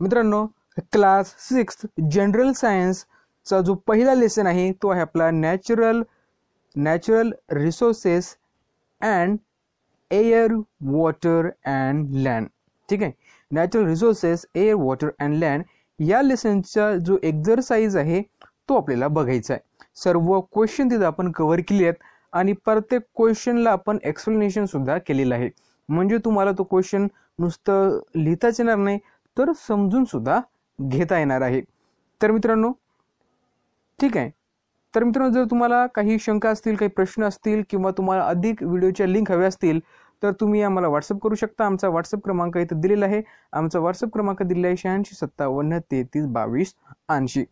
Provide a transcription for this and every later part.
मित्रांनो, class 6 general सायन्सचा जो पहिला लेसन आहे तो आहे आपला natural resources and air water and land. ठीक आहे, natural resources air water and land या लेसनचा जो एक्झरसाइज आहे तो आपल्याला बघायचा आहे. सर्व क्वेश्चन तिथं आपण कव्हर केले आहेत आणि प्रत्येक क्वेश्चनला आपण एक्सप्लेनेशन सुद्धा केलेलं आहे. म्हणजे तुम्हाला तो क्वेश्चन नुसतं लिहिताच येणार नाही तर समजून सुद्धा घेता येणार आहे. तर मित्रांनो, ठीक आहे, तर मित्रांनो जर तुम्हाला काही शंका असतील, काही प्रश्न असतील किंवा तुम्हाला अधिक व्हिडिओच्या लिंक हव्या असतील तर तुम्ही आम्हाला व्हॉट्सअप करू शकता. आमचा व्हॉट्सअप क्रमांक इथं दिलेला आहे. आमचा व्हॉट्सअप क्रमांक दिलेला आहे 8657 332280.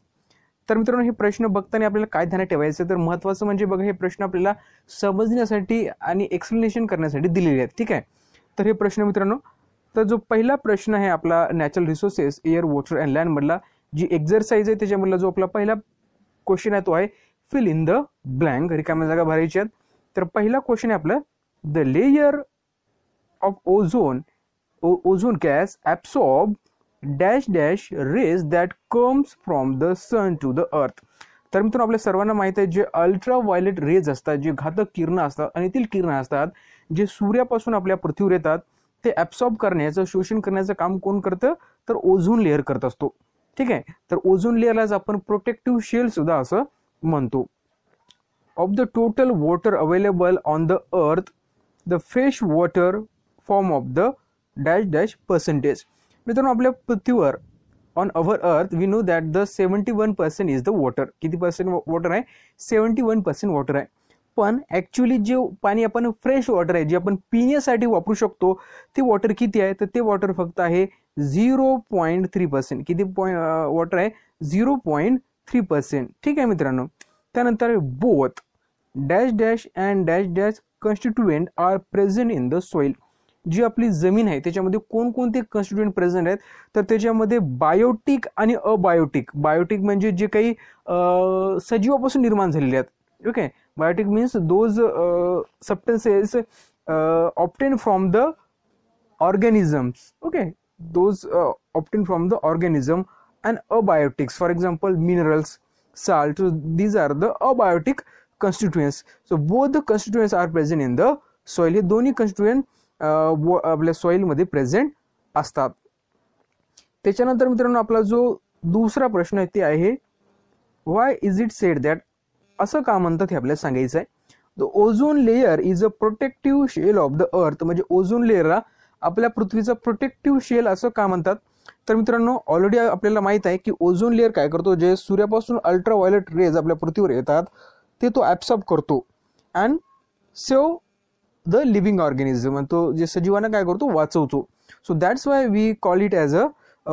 तर मित्रांनो, हे प्रश्न बघताना आपल्याला काय ध्यानात ठेवायचं, तर महत्त्वाचं म्हणजे बघा, हे प्रश्न आपल्याला समजण्यासाठी आणि एक्सप्लेनेशन करण्यासाठी दिलेले आहेत. ठीक आहे, तर हे प्रश्न मित्रांनो, तर जो पहिला प्रश्न आहे आपला natural resources air water and land मधला जी एक्झरसाइज आहे त्याच्यामधला जो आपला पहिला क्वेश्चन आहे तो आहे फिल इन द ब्लँक. रिकाम्या जागा भरायच्या आहेत. तर पहिला क्वेश्चन आहे आपला the layer of ozone gas absorb dash dash rays that comes from the sun to the earth. तर मित्रांनो, आपल्या सर्वांना माहित आहे जे अल्ट्रा व्हायलेट रेज असतात, जे घातक किरण असतात, अनितील किरण असतात जे सूर्यापासून आपल्या पृथ्वीवर येतात, ते ॲब्सॉर्ब करण्याचं, शोषण करण्याचं काम कोण करतं तर ओझोन लेअर करत असतो. ठीक आहे, तर ओझोन लेअरलाच आपण प्रोटेक्टिव्ह शेल सुद्धा असं म्हणतो. Of the total water available on the earth the fresh water form of the dash dash percentage. मित्रांनो, आपल्या पृथ्वीवर on our earth we know that the 71% is the water. किती पर्सेंट वॉटर आहे? 71% water आहे. पण ॲक्च्युली जे पाणी आपण फ्रेश वॉटर आहे जे आपण पिण्यासाठी वापरू शकतो ते वॉटर किती आहे तर ते वॉटर फक्त आहे 0.3%. किती वॉटर आहे? 0.3%. ठीक आहे मित्रांनो, त्यानंतर both dash dash and dash dash constituent are present in the soil. जी आपली जमीन आहे त्याच्यामध्ये कोणकोणते कॉन्स्टिट्युएंट प्रेझेंट आहेत तर त्याच्यामध्ये बायोटिक आणि अबायोटिक. बायोटिक म्हणजे जे काही सजीवापासून निर्माण झालेले आहेत. Okay, biotic means those substances obtain from the organisms. Okay, those obtain from the organism. And abiotics for example minerals, salt. So these are the abiotic constituents. So both the constituents are present in the soil. हे दोन्ही constituent आपल्या soil मध्ये present असतात. त्याच्यानंतर मित्रांनो, आपला जो दुसरा प्रश्न आहे ते आहे why is it said that असं का म्हणतात हे आपल्याला सांगायचं आहे. The ozone layer is a protective shell of the earth. म्हणजे ओझोन लेअरला आपल्या पृथ्वीचा प्रोटेक्टिव्ह शेल असं का म्हणतात. तर मित्रांनो, ऑलरेडी आपल्याला माहित आहे की ओझोन लेअर काय करतो, जे सूर्यापासून अल्ट्रा व्हायलेट रेज आपल्या पृथ्वीवर येतात ते तो ॲब्सॉर्ब करतो and save the living organism. तो जे सजीवांना काय करतो, वाचवतो. So that's why we call it as a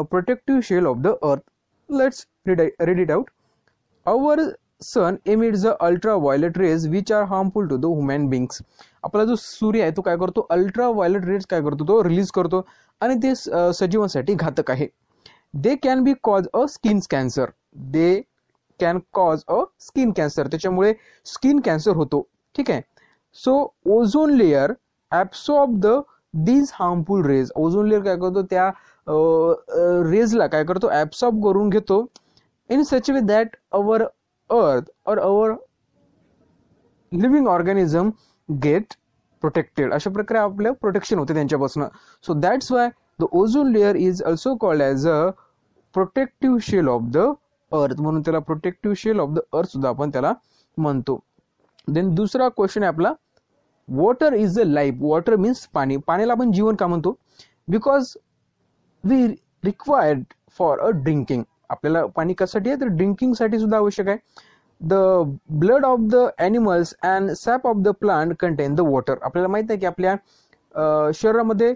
protective shell of the earth. Let's read it out. Our sun emits the ultra violet rays which are harmful to the human beings. आपला जो सूर्य आहे तो काय करतो, ultra violet raise काय करतो तो रिलीज करतो आणि ते सजीवांसाठी घातक आहे. They can be cause a skin cancer. They can cause a skin cancer. त्याच्यामुळे स्किन कॅन्सर होतो. ठीक आहे, so ozone layer absorb these harmful rays. Ozone layer काय करतो त्या रेजला काय करतो, ॲब्सॉर्ब करून घेतो in such way that our earth और our living organism get protected. अशा प्रकारे आपलं प्रोटेक्शन होते त्यांच्यापासून. So that's why the ozone layer is also called as a protective shell of the earth. म्हणून त्याला प्रोटेक्टिव्ह शेल ऑफ द अर्थ सुद्धा आपण त्याला म्हणतो. देन दुसरा क्वेश्चन आहे आपला water is a life. Water means पाणी. पाण्याला आपण जीवन का म्हणतो, because we required for a drinking. आपल्याला पाणी कशासाठी आहे तर ड्रिंकिंगसाठी सुद्धा आवश्यक आहे. The blood of the animals and sap of the plant contain the water. आपल्याला माहित आहे की आपल्या शरीरामध्ये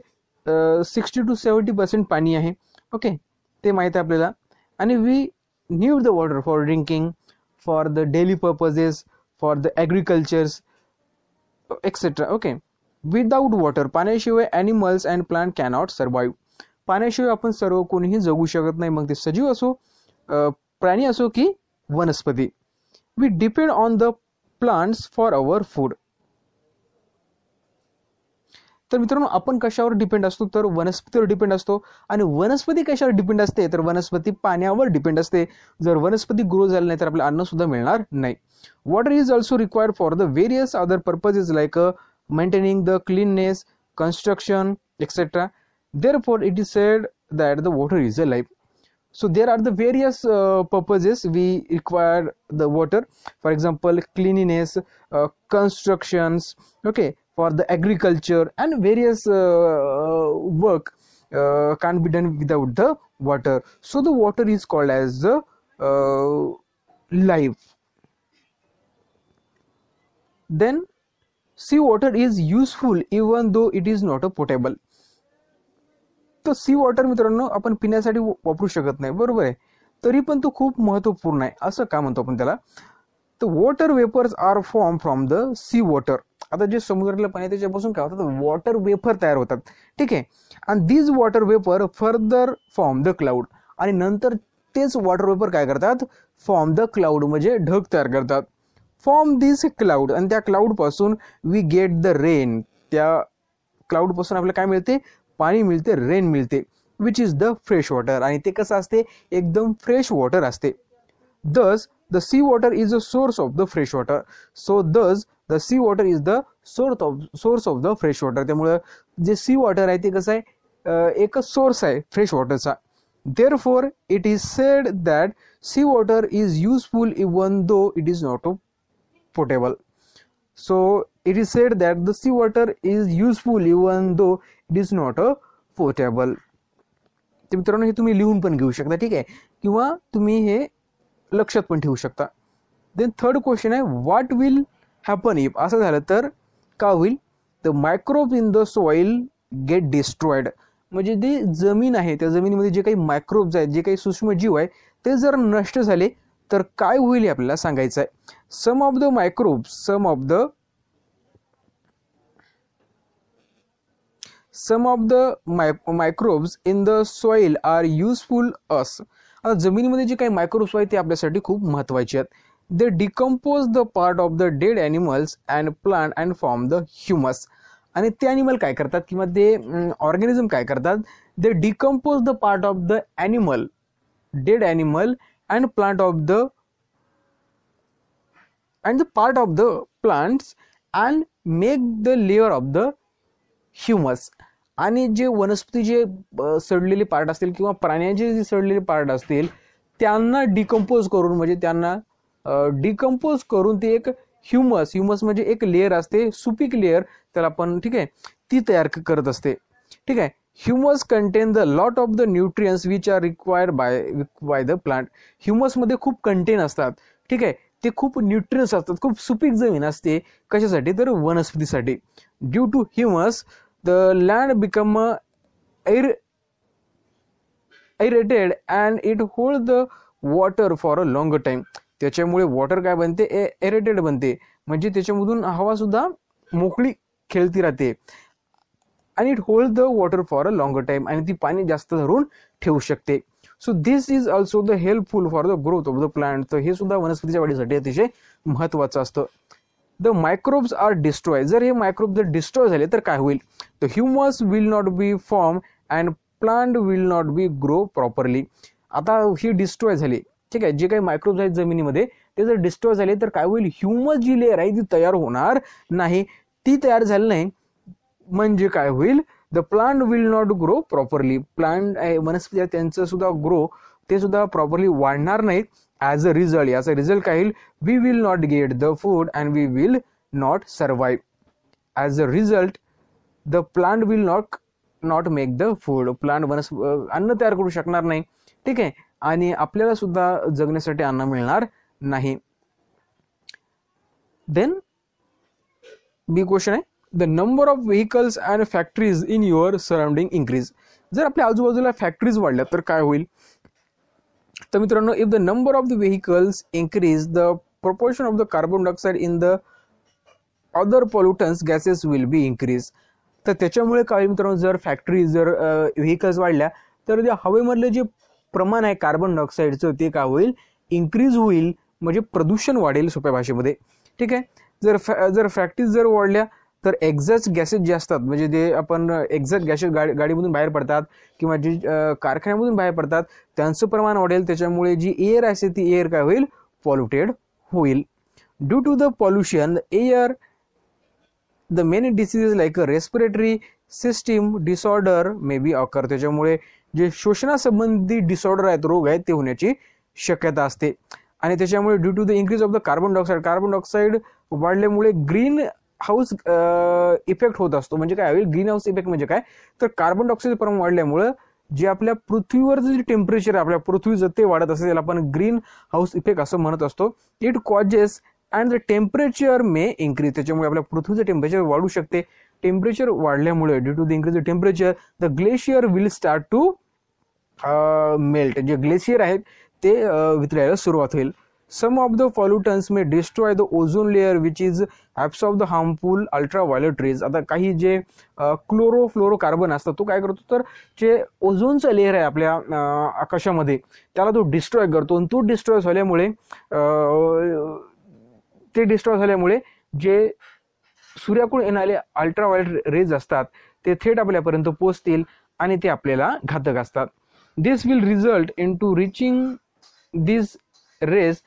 60 to 70% पाणी आहे. ओके, ते माहिती आहे आपल्याला. आणि we need the water for drinking, for the daily purposes, for the agricultures etcetera. Okay, without water, पाण्याशिवाय animals and plant cannot survive. पाण्याशिवाय आपण सर्व कोणीही जगू शकत नाही, मग ते सजीव असो, प्राणी असो की वनस्पती. We depend on the plants for our food. तर मित्रांनो, आपण कशावर डिपेंड असतो, तर वनस्पतीवर डिपेंड असतो. आणि वनस्पती कशावर डिपेंड असते, तर वनस्पती पाण्यावर डिपेंड असते. जर वनस्पती ग्रो झाली नाही तर आपल्याला अन्न सुद्धा मिळणार नाही. Water is also required for the various other purposes like maintaining the cleanness, construction etcetera. Therefore, it is said that the water is a life. So there are the various purposes we require the water. For example, cleanliness, constructions, okay, for the agriculture and various work can't be done without the water. So the water is called as the life. Then, sea water is useful even though it is not a potable. तर sea water मित्रांनो आपण पिण्यासाठी वापरू शकत नाही, बरोबर आहे, तरी पण तो खूप महत्वपूर्ण आहे. असं का म्हणतो आपण त्याला, तर water vapours are form from the sea water. आता जे समुद्रातलं पाणी त्याच्यापासून काय होतात, वॉटर वेपर तयार होतात. ठीक आहे, आणि these water vapour further form the cloud. आणि नंतर तेच वॉटर वेपर काय करतात, फॉर्म द क्लाउड म्हणजे ढग तयार करतात. फॉर्म दिस क्लाउड, आणि त्या क्लाउडपासून वी गेट द रेन. त्या क्लाउडपासून आपल्याला काय मिळते, पाणी मिळते, रेन मिळते, which is the fresh water. आणि ते कसं असते, एकदम फ्रेश वॉटर असते. Thus the sea water is a source of the fresh water. So thus the sea water is the source of the fresh water. त्यामुळं जे C water आहे ते कसं आहे, एक सोर्स आहे फ्रेश वॉटरचा. Therefore it is said that sea water is useful even though it is not potable. So it is said that the sea water is useful even though it is not a potable. तर मित्रांनो, हे तुम्ही लिहून पण घेऊ शकता, ठीक आहे, किंवा तुम्ही हे लक्षात पण ठेवू शकता. देन थर्ड क्वेश्चन आहे, व्हॉट विल हॅपन इफ, असं झालं तर का होईल. The microbes in the soil get destroyed. म्हणजे जी जमीन आहे त्या जमिनीमध्ये जे काही मायक्रोब्स आहेत, जे काही सूक्ष्म जीव आहे ते जर नष्ट झाले तर काय होईल हे आपल्याला सांगायचं आहे. Some of the microbes, some of the microbes in the soil are useful us. आता जमिनीमध्ये जे काही मायक्रोब्स आहेत ते आपल्यासाठी खूप महत्वाचे आहेत. They decompose the part of the dead animals and plant and form the humus. आणि ते ॲनिमल काय करतात किंवा ते ऑर्गॅनिझम काय करतात, they decompose the part of the animal, dead animal and plant of the and the part of the plants and make the layer of the humus. आणि जे वनस्पती जे सडलेले पार्ट असतील किंवा प्राण्याचे जे सडलेले पार्ट असतील त्यांना डिकम्पोज करून, म्हणजे त्यांना डिकम्पोज करून ते एक ह्युमस म्हणजे एक लेअर असते, सुपीक लेअर त्याला आपण, ठीक आहे, ती तयार करत असते. ठीक आहे, humus contain the lot of the nutrients which are required by the plant. ह्युमसमध्ये खूप कंटेन असतात, ठीक आहे, ते खूप न्यूट्रियन्स असतात, खूप सुपीक जमीन असते. कशासाठी, तर वनस्पतीसाठी. Due to humus the land become aerated and it hold the water for a longer time. त्याच्यामुळे वॉटर काय बनते, एरेटेड बनते, म्हणजे त्याच्यामधून हवा सुद्धा मोकळी खेळती राहते. आणि it hold the water for a longer time, आणि ती पाणी जास्त धरून ठेवू शकते. So this is also the helpful for the growth of the plant. तर हे सुद्धा वनस्पतीच्या वाढीसाठी अतिशय महत्वाचं असतं. The microbes are destroy. जर हे मायक्रोब्स जर डिस्ट्रॉय झाले तर काय होईल, the humus will not be form and plant will not be grow properly. आता ही डिस्ट्रॉय झाली, ठीक आहे, जे काही मायक्रोब्स आहेत जमिनीमध्ये ते जर डिस्ट्रॉय झाले तर काय होईल, ह्युमस जी लेअर आहे ती तयार होणार नाही. ती तयार झाली नाही म्हणजे काय होईल, the plant will not grow properly. Plant वनस्पती त्यांचं सुद्धा ग्रो, ते सुद्धा प्रॉपरली वाढणार नाहीत. ॲज अ रिझल्ट, याचा रिझल्ट काय होईल, we will not get the food and we will not survive. As a result the plant will not make the food. Plant अन्न तयार करू शकणार नाही, ठीक आहे, आणि आपल्याला सुद्धा जगण्यासाठी अन्न मिळणार नाही. देन बी क्वेश्चन आहे, the number of vehicles and factories in your surrounding increase. जर आपल्या आजूबाजूला फॅक्टरीज वाढल्या तर काय होईल? तर मित्रांनो, if the number of the vehicles increase, the proportion of the carbon dioxide in the other pollutants gases will be increase. तर त्याच्यामुळे काय मित्रांनो, जर फॅक्टरीज, जर व्हेकल्स वाढल्या तर जे हवेमधले जे प्रमाण आहे कार्बन डायऑक्साईडचं ते काय होईल, इन्क्रीज होईल, म्हणजे प्रदूषण वाढेल सोप्या भाषेमध्ये. ठीक आहे. जर फॅक्टरीज जर वाढल्या तर एक्झॉस्ट गॅसेस जे असतात, म्हणजे जे आपण एक्झॉस्ट गॅसेस गाडीमधून बाहेर पडतात किंवा जे कारखान्यामधून बाहेर पडतात त्यांचं प्रमाण वाढेल. त्याच्यामुळे जी एअर असते ती एअर काय होईल, पॉल्युटेड होईल. Due to the pollution air the many diseases like respiratory system disorder may be occur. त्याच्यामुळे जे श्वसनासंबंधी डिसऑर्डर आहेत, रोग आहेत, ते होण्याची शक्यता असते. आणि त्याच्यामुळे due to the increase of the carbon dioxide वाढल्यामुळे ग्रीन हाऊस इफेक्ट होत असतो. म्हणजे काय होईल, ग्रीन हाऊस इफेक्ट म्हणजे काय, तर कार्बन डायऑक्साईड प्रमाण वाढल्यामुळे जे आपल्या पृथ्वीवरचं जे टेम्परेचर आपल्या पृथ्वीचं ते वाढत असते, त्याला आपण ग्रीन हाऊस इफेक्ट असं म्हणत असतो. It causes and the temperature may increase. त्याच्यामुळे आपल्या पृथ्वीचं टेम्परेचर वाढू शकते. टेम्परेचर वाढल्यामुळे due to the increase the temperature the glacier will start to melt. जे ग्लेशियर आहेत ते वितळायला सुरुवात होईल. Some of the pollutants may destroy the ozone layer which is absorb the harmful ultraviolet rays. आता काही जे क्लोरोफ्लोरोकार्बन असतात तो काय करतो, तर जे ओझोनचा लेअर आहे आपल्या आकाशामध्ये त्याला तो डिस्ट्रॉय करतो. आणि तो डिस्ट्रॉय झाल्यामुळे जे सूर्याकडून येणारे अल्ट्राव्हायोलेट रेज असतात ते थेट आपल्यापर्यंत पोचतील आणि ते आपल्याला घातक असतात. This will result into reaching this rays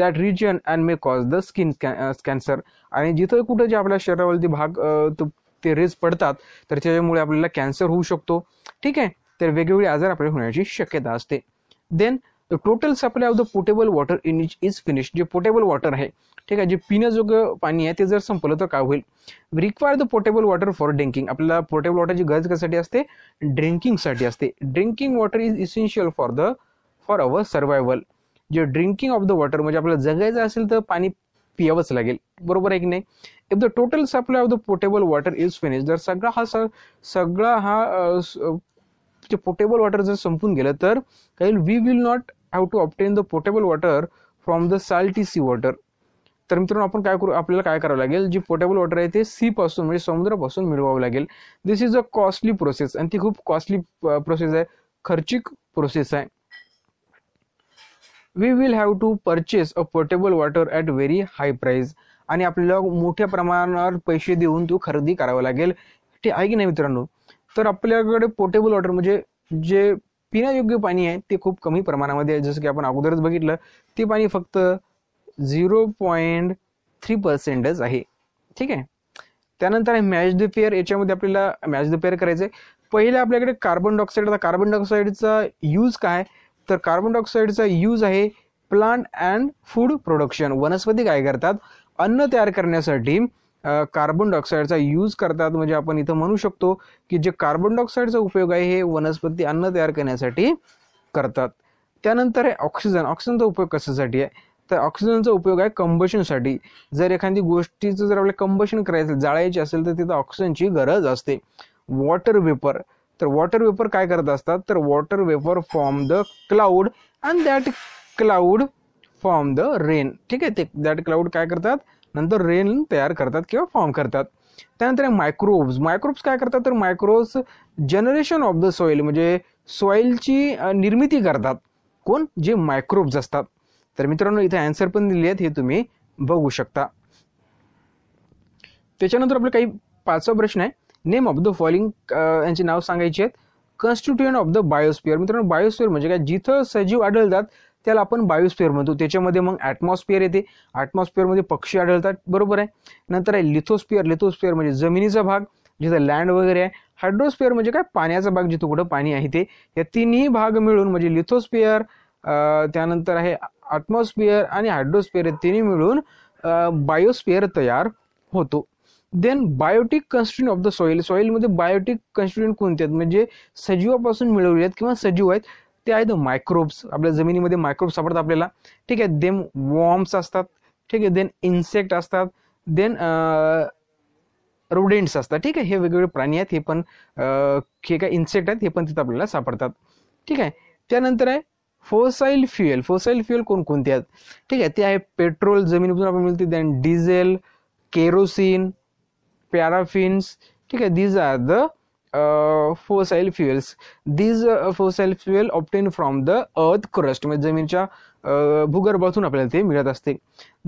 that region and may cause the skin cancer. आणि जिथं कुठं जे आपल्या शरीरावरती भाग ते रेज पडतात तर त्याच्यामुळे आपल्याला कॅन्सर होऊ शकतो. ठीक आहे. तर वेगवेगळे आजार आपल्याला होण्याची शक्यता असते. Then the total supply of the potable water in each is finish. जे पोटेबल वॉटर आहे, ठीक आहे, जे पिण्याजोगं पाणी आहे ते जर संपलं तर काय होईल. Require the potable water for drinking. आपल्याला पोटेबल वॉटरची गरज कशासाठी असते, ड्रिंकिंगसाठी असते. Drinking water is essential for our survival. जे ड्रिंकिंग ऑफ द वॉटर म्हणजे आपल्याला जगायचं असेल तर पाणी पियावंच लागेल, बरोबर आहे की नाही. If the total supply of the potable water is finish. जर सगळा हा जे पोटेबल वॉटर जर संपून गेलं तर काय, we will not have to obtain the potable water from the salty sea water. तर मित्रांनो, आपण काय करू, आपल्याला काय करावं लागेल, जी पोटेबल वॉटर आहे ते सी पासून म्हणजे समुद्रापासून मिळवावं लागेल. This is a costly process. आणि ती खूप कॉस्टली प्रोसेस आहे, खर्चिक प्रोसेस आहे. We will have to purchase a potable water at very high price. आणि आपल्याला मोठ्या प्रमाणावर पैसे देऊन तो खरेदी करावा लागेल. ते आहे की नाही मित्रांनो. तर आपल्याकडे पोटेबल वॉटर म्हणजे जे पिण्यायोग्य पाणी आहे ते खूप कमी प्रमाणामध्ये आहे. जसं की आपण अगोदरच बघितलं, ते पाणी फक्त 0.3% आहे. ठीक आहे. त्यानंतर आहे मॅच द पेअर. याच्यामध्ये आपल्याला मॅच द पेअर करायचं आहे. पहिला आपल्याकडे कार्बन डायऑक्साईड. आता कार्बन डायऑक्साईडचा यूज काय, तर कार्बन डायऑक्साईडचा यूज आहे प्लांट अँड फूड प्रोडक्शन. वनस्पती काय करतात, अन्न तयार करण्यासाठी कार्बन डायऑक्साईडचा यूज करतात. म्हणजे आपण इथं म्हणू शकतो की जे कार्बन डायऑक्साईडचा उपयोग आहे हे वनस्पती अन्न तयार करण्यासाठी करतात. त्यानंतर आहे ऑक्सिजन. ऑक्सिजनचा उपयोग कशासाठी आहे, तर ऑक्सिजनचा उपयोग आहे कंबशनसाठी. जर एखादी गोष्टीचं जर आपल्याला कंबशन करायचं, जाळायची असेल तर तिथं ऑक्सिजनची गरज असते. Water vapour. तर वॉटर वेपर काय करत असतात, तर water vapour form the cloud and that cloud form the rain. ठीक आहे. ते दॅट क्लाउड काय करतात, नंतर रेन तयार करतात किंवा फॉर्म करतात. त्यानंतर मायक्रोब्स काय करतात, तर microbes generation of the soil म्हणजे सॉइलची निर्मिती करतात. कोण, जे मायक्रोब्स असतात. तर मित्रांनो, इथे आन्सर पण दिले आहेत, हे तुम्ही बघू शकता. त्याच्यानंतर आपला काही पाचवा प्रश्न आहे, नेम ऑफ द फॉलोइंग. यांचे नाव सांगायचे आहेत. Constituent of the biosphere. मित्रांनो, बायोस्फिअर म्हणजे काय, जिथं सजीव आढळतात त्याला आपण बायोस्फिअर म्हणतो. त्याच्यामध्ये मग ॲटमॉस्फिअर येते. ॲटमॉस्फिअरमध्ये पक्षी आढळतात, बरोबर आहे. नंतर आहे लिथोस्फिअर. लिथोस्फिअर म्हणजे जमिनीचा भाग, जिथं लँड वगैरे आहे. हायड्रोस्फिअर म्हणजे काय, पाण्याचा भाग, जिथं कुठं पाणी आहे ते. या तिन्ही भाग मिळून म्हणजे लिथोस्फिअर, त्यानंतर आहे ॲटमॉस्फिअर आणि हायड्रोस्फिअर, हे तिन्ही मिळून बायोस्फिअर तयार होतो. Then biotic constituent of the soil. सॉइलमध्ये बायोटिक कॉन्स्टिट्युएंट कोणते आहेत, म्हणजे सजीवापासून मिळवले आहेत किंवा सजीव आहेत ते आहेत मायक्रोब्स. आपल्या जमिनीमध्ये मायक्रोब्स सापडतात आपल्याला. ठीक आहे. देन वॉर्म्स असतात. ठीक आहे. देन इन्सेक्ट असतात. देन रोडेंट्स असतात. ठीक आहे, हे वेगवेगळे प्राणी आहेत, हे पण हे काय इन्सेक्ट आहेत, हे पण तिथे आपल्याला सापडतात. ठीक आहे, त्यानंतर आहे फोसाईल फ्युएल. फोसाईल फ्युएल कोणकोणते आहेत? ठीक आहे, ते आहे पेट्रोल जमिनीतून आपण मिळते, देन डिझेल, केरोसिन, पॅराफिन्स. ठीक आहे, these are the fossil fuels. These fossil fuel obtain from the earth crust, म्हणजे जमिनीच्या भूगर्भातून आपल्याला ते मिळत असते.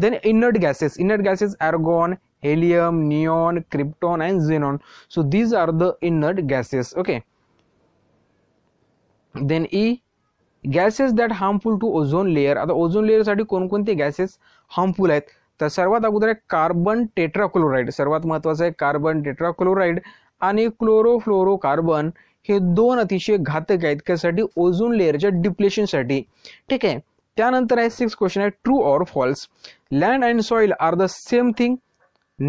Then inert gases. Inert gases argon, helium, neon, krypton and xenon. So these are the inert gases. Okay, then E, gases that harmful to ozone layer. आता ozone layer साठी कोणकोणते गॅसेस हार्मफुल आहेत? तर सर्वात अगोदर आहे कार्बन टेट्राक्लोराइड, सर्वात महत्वाचं आहे कार्बन टेट्राक्लोराइड, आणि क्लोरोफ्लोरोकार्बन. हे दोन अतिशय घातक आहेत कशासाठी? ओझोन लेयरच्या डिप्लेशन साठी. ठीक आहे, त्यानंतर आहे 6th क्वेश्चन आहे true or false. Land and soil are the same thing?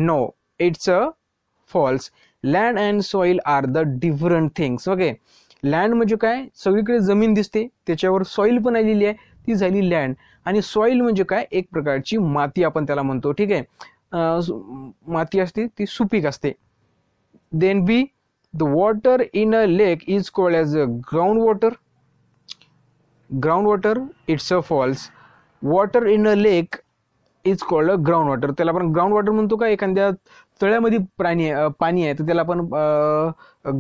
No, it's a false. Land and soil are the different things. Okay, land म्हणजे काय? सगळीकडे जमीन दिसते, त्याच्यावर सॉइल पण आलेली आहे, ती झाली लँड. आणि सॉइल म्हणजे काय? एक प्रकारची माती आपण त्याला म्हणतो. ठीक आहे, माती असते, ती सुपीक असते. Then B, the water in a lake is called as a ground water. Ground water, it's a false. Water in a lake is called a ground water. त्याला आपण ग्राउंड वॉटर म्हणतो का? एखाद्या तळ्यामध्ये पाणी आहे तर त्याला आपण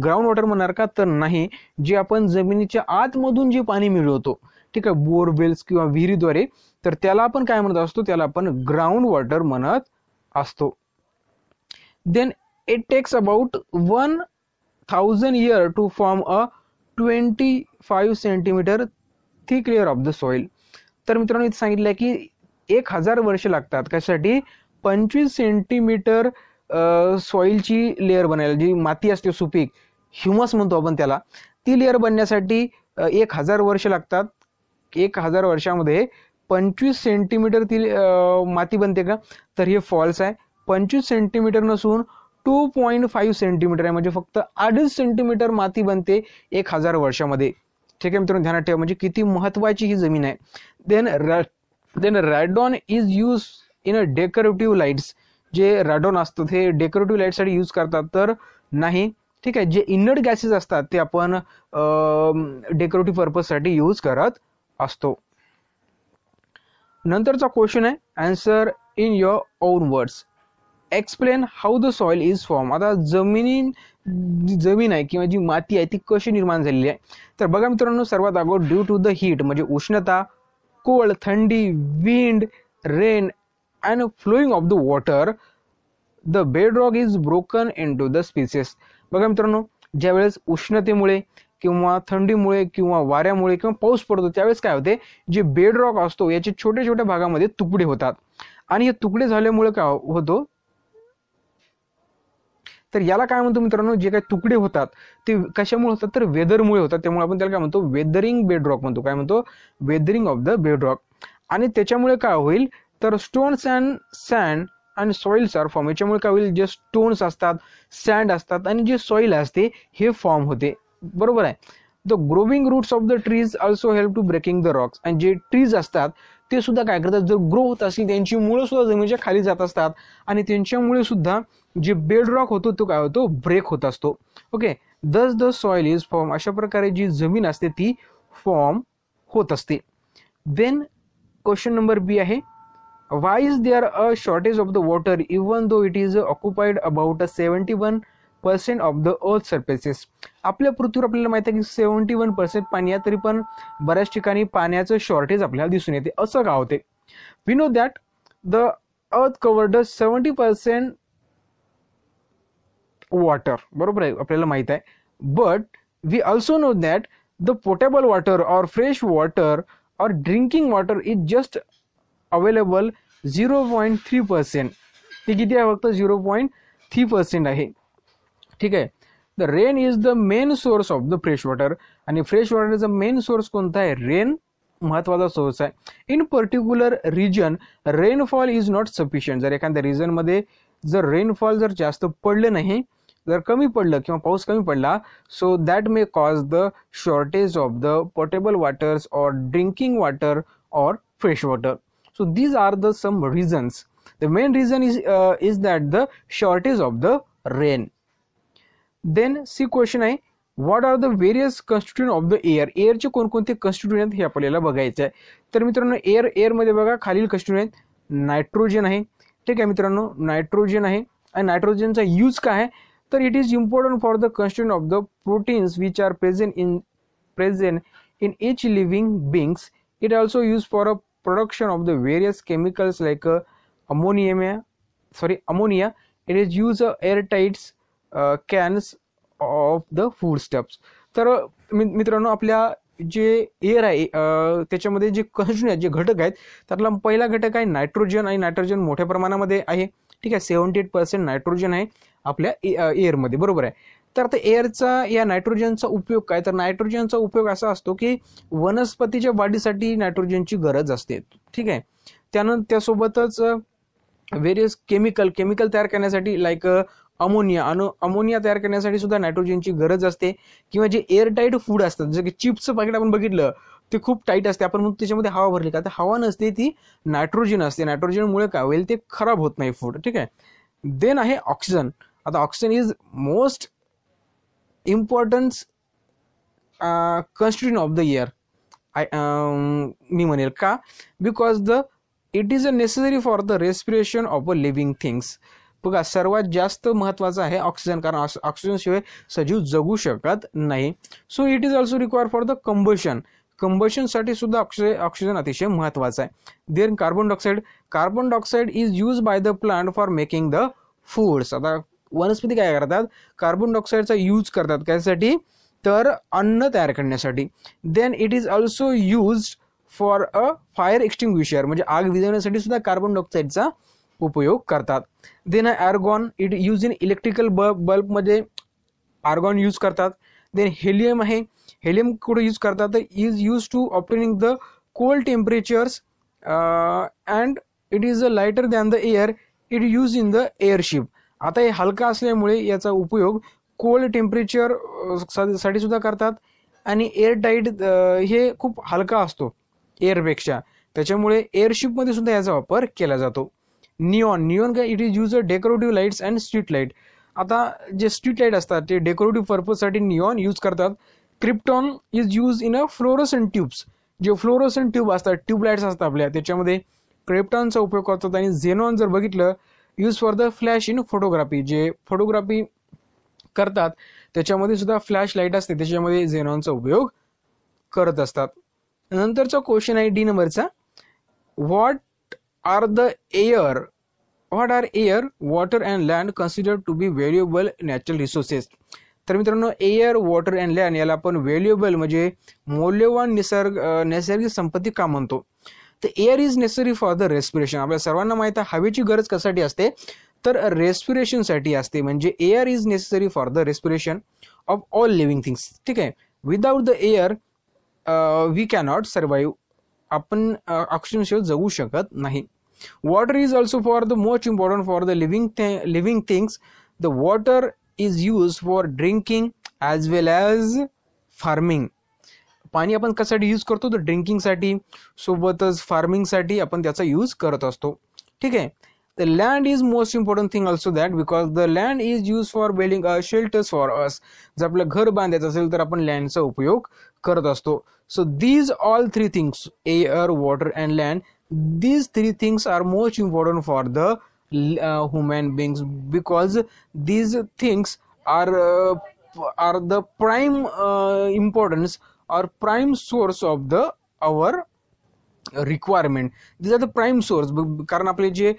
ग्राउंड वॉटर म्हणणार का? तर नाही, जे आपण जमिनीच्या आतमधून जे पाणी मिळवतो, ठीक आहे, बोरवेल्स किंवा विहिरीद्वारे, तर त्याला आपण काय म्हणत असतो? त्याला आपण ग्राउंड वॉटर म्हणत असतो. Then it takes about 1000 year to form a 25 centimetre thick layer of the soil. तर मित्रांनो, इथे सांगितलं आहे की 1000 वर्ष लागतात कशासाठी? 25 सेंटीमीटर सॉइलची लेअर बनायला, जी माती असते सुपीक, ह्युमस म्हणतो आपण त्याला, ती लेअर बनण्यासाठी 1000 वर्ष लागतात. 1000 वर्षामध्ये 25 सेंटीमीटर ती माती बनते का? तर हे फॉल्स आहे. 25 सेंटीमीटर नसून 2.5 सेंटीमीटर आहे, म्हणजे फक्त 2.5 सेंटीमीटर माती बनते 1000 वर्षामध्ये. ठीक आहे मित्रांनो, ध्यानात ठेवा, म्हणजे किती महत्वाची ही जमीन आहे. Then radon is use in a decorative lights. जे रॅडॉन असतं ते डेकोरेटिव्ह लाईटसाठी यूज करतात तर नाही. ठीक आहे, जे इनर्ट गॅसेस असतात ते आपण डेकोरेटिव्ह पर्पजसाठी यूज करत असतो. नंतरचा क्वेश्चन आहे answer in your own words. Explain how the soil is form. आता जमीन आहे किंवा जी माती आहे ती कशी निर्माण झालेली आहे? तर बघा मित्रांनो, सर्वात अगोदर ड्यू टू द हीट, म्हणजे उष्णता, कोल्ड, थंडी, wind, rain and flowing of the water, the bedrock is broken into the species. बघा मित्रांनो, ज्यावेळेस उष्णतेमुळे किंवा थंडीमुळे किंवा वाऱ्यामुळे किंवा पाऊस पडतो, त्यावेळेस काय होते? जे बेडरॉक असतो याचे छोट्या छोट्या भागामध्ये तुकडे होतात, आणि हे तुकडे झाल्यामुळे काय होतो? तर याला काय म्हणतो मित्रांनो, जे काही तुकडे होतात ते कशामुळे होतात? तर वेदरमुळे होतात, त्यामुळे आपण त्याला काय म्हणतो? वेदरिंग बेडरॉक म्हणतो. काय म्हणतो? Weathering of the bedrock. आणि त्याच्यामुळे काय होईल? तर stones and sand and soils are form. याच्यामुळे काय होईल? जे स्टोन्स असतात, सँड असतात आणि जे सॉइल असते हे फॉर्म होते. बरोबर आहे. The growing roots of the trees also help to breaking the rocks. आणि जे ट्रीज असतात ते सुद्धा काय करतात? जर ग्रो होत असतील, त्यांची मुळे सुद्धा जमिनीच्या खाली जात असतात, आणि त्यांच्यामुळे सुद्धा जे बेडरॉक होतो तो काय होतो? ब्रेक होत असतो. ओके, दस द सॉइल इज फॉर्म. अशा प्रकारे जी जमीन असते ती फॉर्म होत असते. देन क्वेश्चन नंबर बी आहे why is there a shortage of the water even though it is occupied about 71% of the earth surfaces. आपल्या पृथ्वीवर आपल्याला माहिती आहे की 71% पाणी आहे, तरी पण बऱ्याच ठिकाणी पाण्याचं शॉर्टेज आपल्याला दिसून येते. असं का होते? We know that the earth covered 70% water. बरोबर आहे, आपल्याला माहित आहे. But we also know that the potable water or fresh water or drinking water is just available 0.3%. ते किती आहे? फक्त 0.3% आहे. ठीक आहे. The rain is the main source of the fresh water. आणि फ्रेश वॉटरचा मेन सोर्स कोणता आहे? रेन महत्वाचा सोर्स आहे. In particular region rainfall is not sufficient. जर एखाद्या रिजनमध्ये जर रेनफॉल जर जास्त पडले नाही, जर कमी पडलं किंवा पाऊस कमी पडला, so that may cause the shortage of the potable waters or drinking water or fresh water. So these are the some reasons. The main reason is that the shortage of the rain. Then C question आहे, what are the various constituent of the air. एअरचे कोणकोणते constituent हे आपल्याला बघायचं आहे. तर मित्रांनो air मध्ये बघा खालील कॉन्स्टिट्यूएंट नायट्रोजन आहे. ठीक आहे मित्रांनो, नायट्रोजन आहे. आणि नायट्रोजनचा यूज काय आहे, तर it is important for the constituent of the proteins which are present in each living beings. It also use for a production of the various chemicals like ammonia. It is use airtight cans of the food stuffs. तर मित्रांनो आपल्या जे air आहे त्याच्यामध्ये जे constituent जे घटक आहेत त्यातला पहिला घटक आहे नायट्रोजन. आणि नायट्रोजन मोठ्या प्रमाणामध्ये आहे. ठीक आहे, 78% नायट्रोजन आहे आपल्या एअरमध्ये, बरोबर आहे. तर ते एअरचा या नायट्रोजनचा उपयोग काय, तर नायट्रोजनचा उपयोग असा असतो की वनस्पतीच्या वाढीसाठी नायट्रोजनची गरज असते. ठीक आहे, त्यानंतर त्यासोबतच व्हेरियस केमिकल तयार करण्यासाठी लाईक अमोनिया तयार करण्यासाठी सुद्धा नायट्रोजनची गरज असते. किंवा जे एअरटाईट फूड असतात जसं की चिप्सचं पाकिट आपण बघितलं ते खूप टाईट असते, आपण म्हणतो त्याच्यामध्ये हवा भरली का, तर हवा नसते, ती नायट्रोजन असते. नायट्रोजनमुळे काय होईल, ते खराब होत नाही फूड. ठीक आहे, देन आहे ऑक्सिजन. आता oxygen is most importance constituent of the air मी म्हणेल का, because it is a necessary for the respiration of a living things. बघा सर्वात जास्त महत्वाचं आहे ऑक्सिजन, कारण ऑक्सिजन शिवाय सजीव जगू शकत नाही. So it is also require for the combustion साठी सुद्धा ऑक्सिजन अतिशय महत्वाचा आहे. Then carbon dioxide is use by the plant for making the foods. आता वनस्पती काय करतात, कार्बन डायऑक्साईडचा यूज करतात कशासाठी, तर अन्न तयार करण्यासाठी. Then it is also use for a fire extinguisher, म्हणजे आग विझवण्यासाठी सुद्धा कार्बन डायऑक्साईडचा उपयोग करतात. Then argon, it use in electrical bulb मध्ये आर्गॉन यूज करतात. देन हेलियम आहे, हेलियम कुठे यूज करतात, is use to obtaining the cold temperatures and it is a lighter than the air. It use in the airship. आता हे हलका असल्यामुळे याचा उपयोग कोल्ड टेम्परेचर साठी सुद्धा करतात. आणि एअरटाईट हे खूप हलका असतो एअरपेक्षा, त्याच्यामुळे एअरशिपमध्ये सुद्धा याचा वापर केला जातो. निऑन काय, it is use decorative lights and street light. आता जे स्ट्रीट लाईट असतात ते डेकोरेटिव्ह पर्पजसाठी निऑन यूज करतात. Krypton is use in a fluorescent tubes, जे फ्लोरोसेंट ट्यूब असतात, ट्यूबलाईट्स असतात आपल्या, त्याच्यामध्ये क्रिप्टॉनचा उपयोग करतात. आणि झेनॉन जर बघितलं, use for the flash in photography, जे फोटोग्राफी करतात त्याच्यामध्ये सुद्धा फ्लॅश लाईट असते, त्याच्यामध्ये झेनॉनचा उपयोग करत असतात. नंतरचा क्वेश्चन आहे डी नंबरचा, what are air water and land considered to be valuable natural resources. तर मित्रांनो एअर वॉटर अँड लँड याला आपण व्हॅल्युएबल म्हणजे मौल्यवान नैसर्गिक संपत्ती का म्हणतो. तर air is necessary for the respiration. आपल्या सर्वांना माहित आहे हवेची गरज कशासाठी असते, तर रेस्पिरेशनसाठी असते. म्हणजे air is necessary for the respiration of all living things. ठीक आहे, without the air we cannot survive, आपण ऑक्सिजन शिवाय जगू शकत नाही. Water is also for the most important for the living things. The water is use for drinking as well as farming. पाणी आपण कशासाठी यूज करतो, तर ड्रिंकिंगसाठी, सोबतच फार्मिंगसाठी आपण त्याचा यूज करत असतो. ठीक आहे, the land is most important thing also that, because the land is use for building a shelters for us. जर आपलं घर बांधायचं असेल तर आपण लँडचा उपयोग करत असतो. So these all three things, air water and land, these three things are most important for the human beings, because these things are the prime importance or prime source of the our requirement. These are the prime source, कारण आपले जे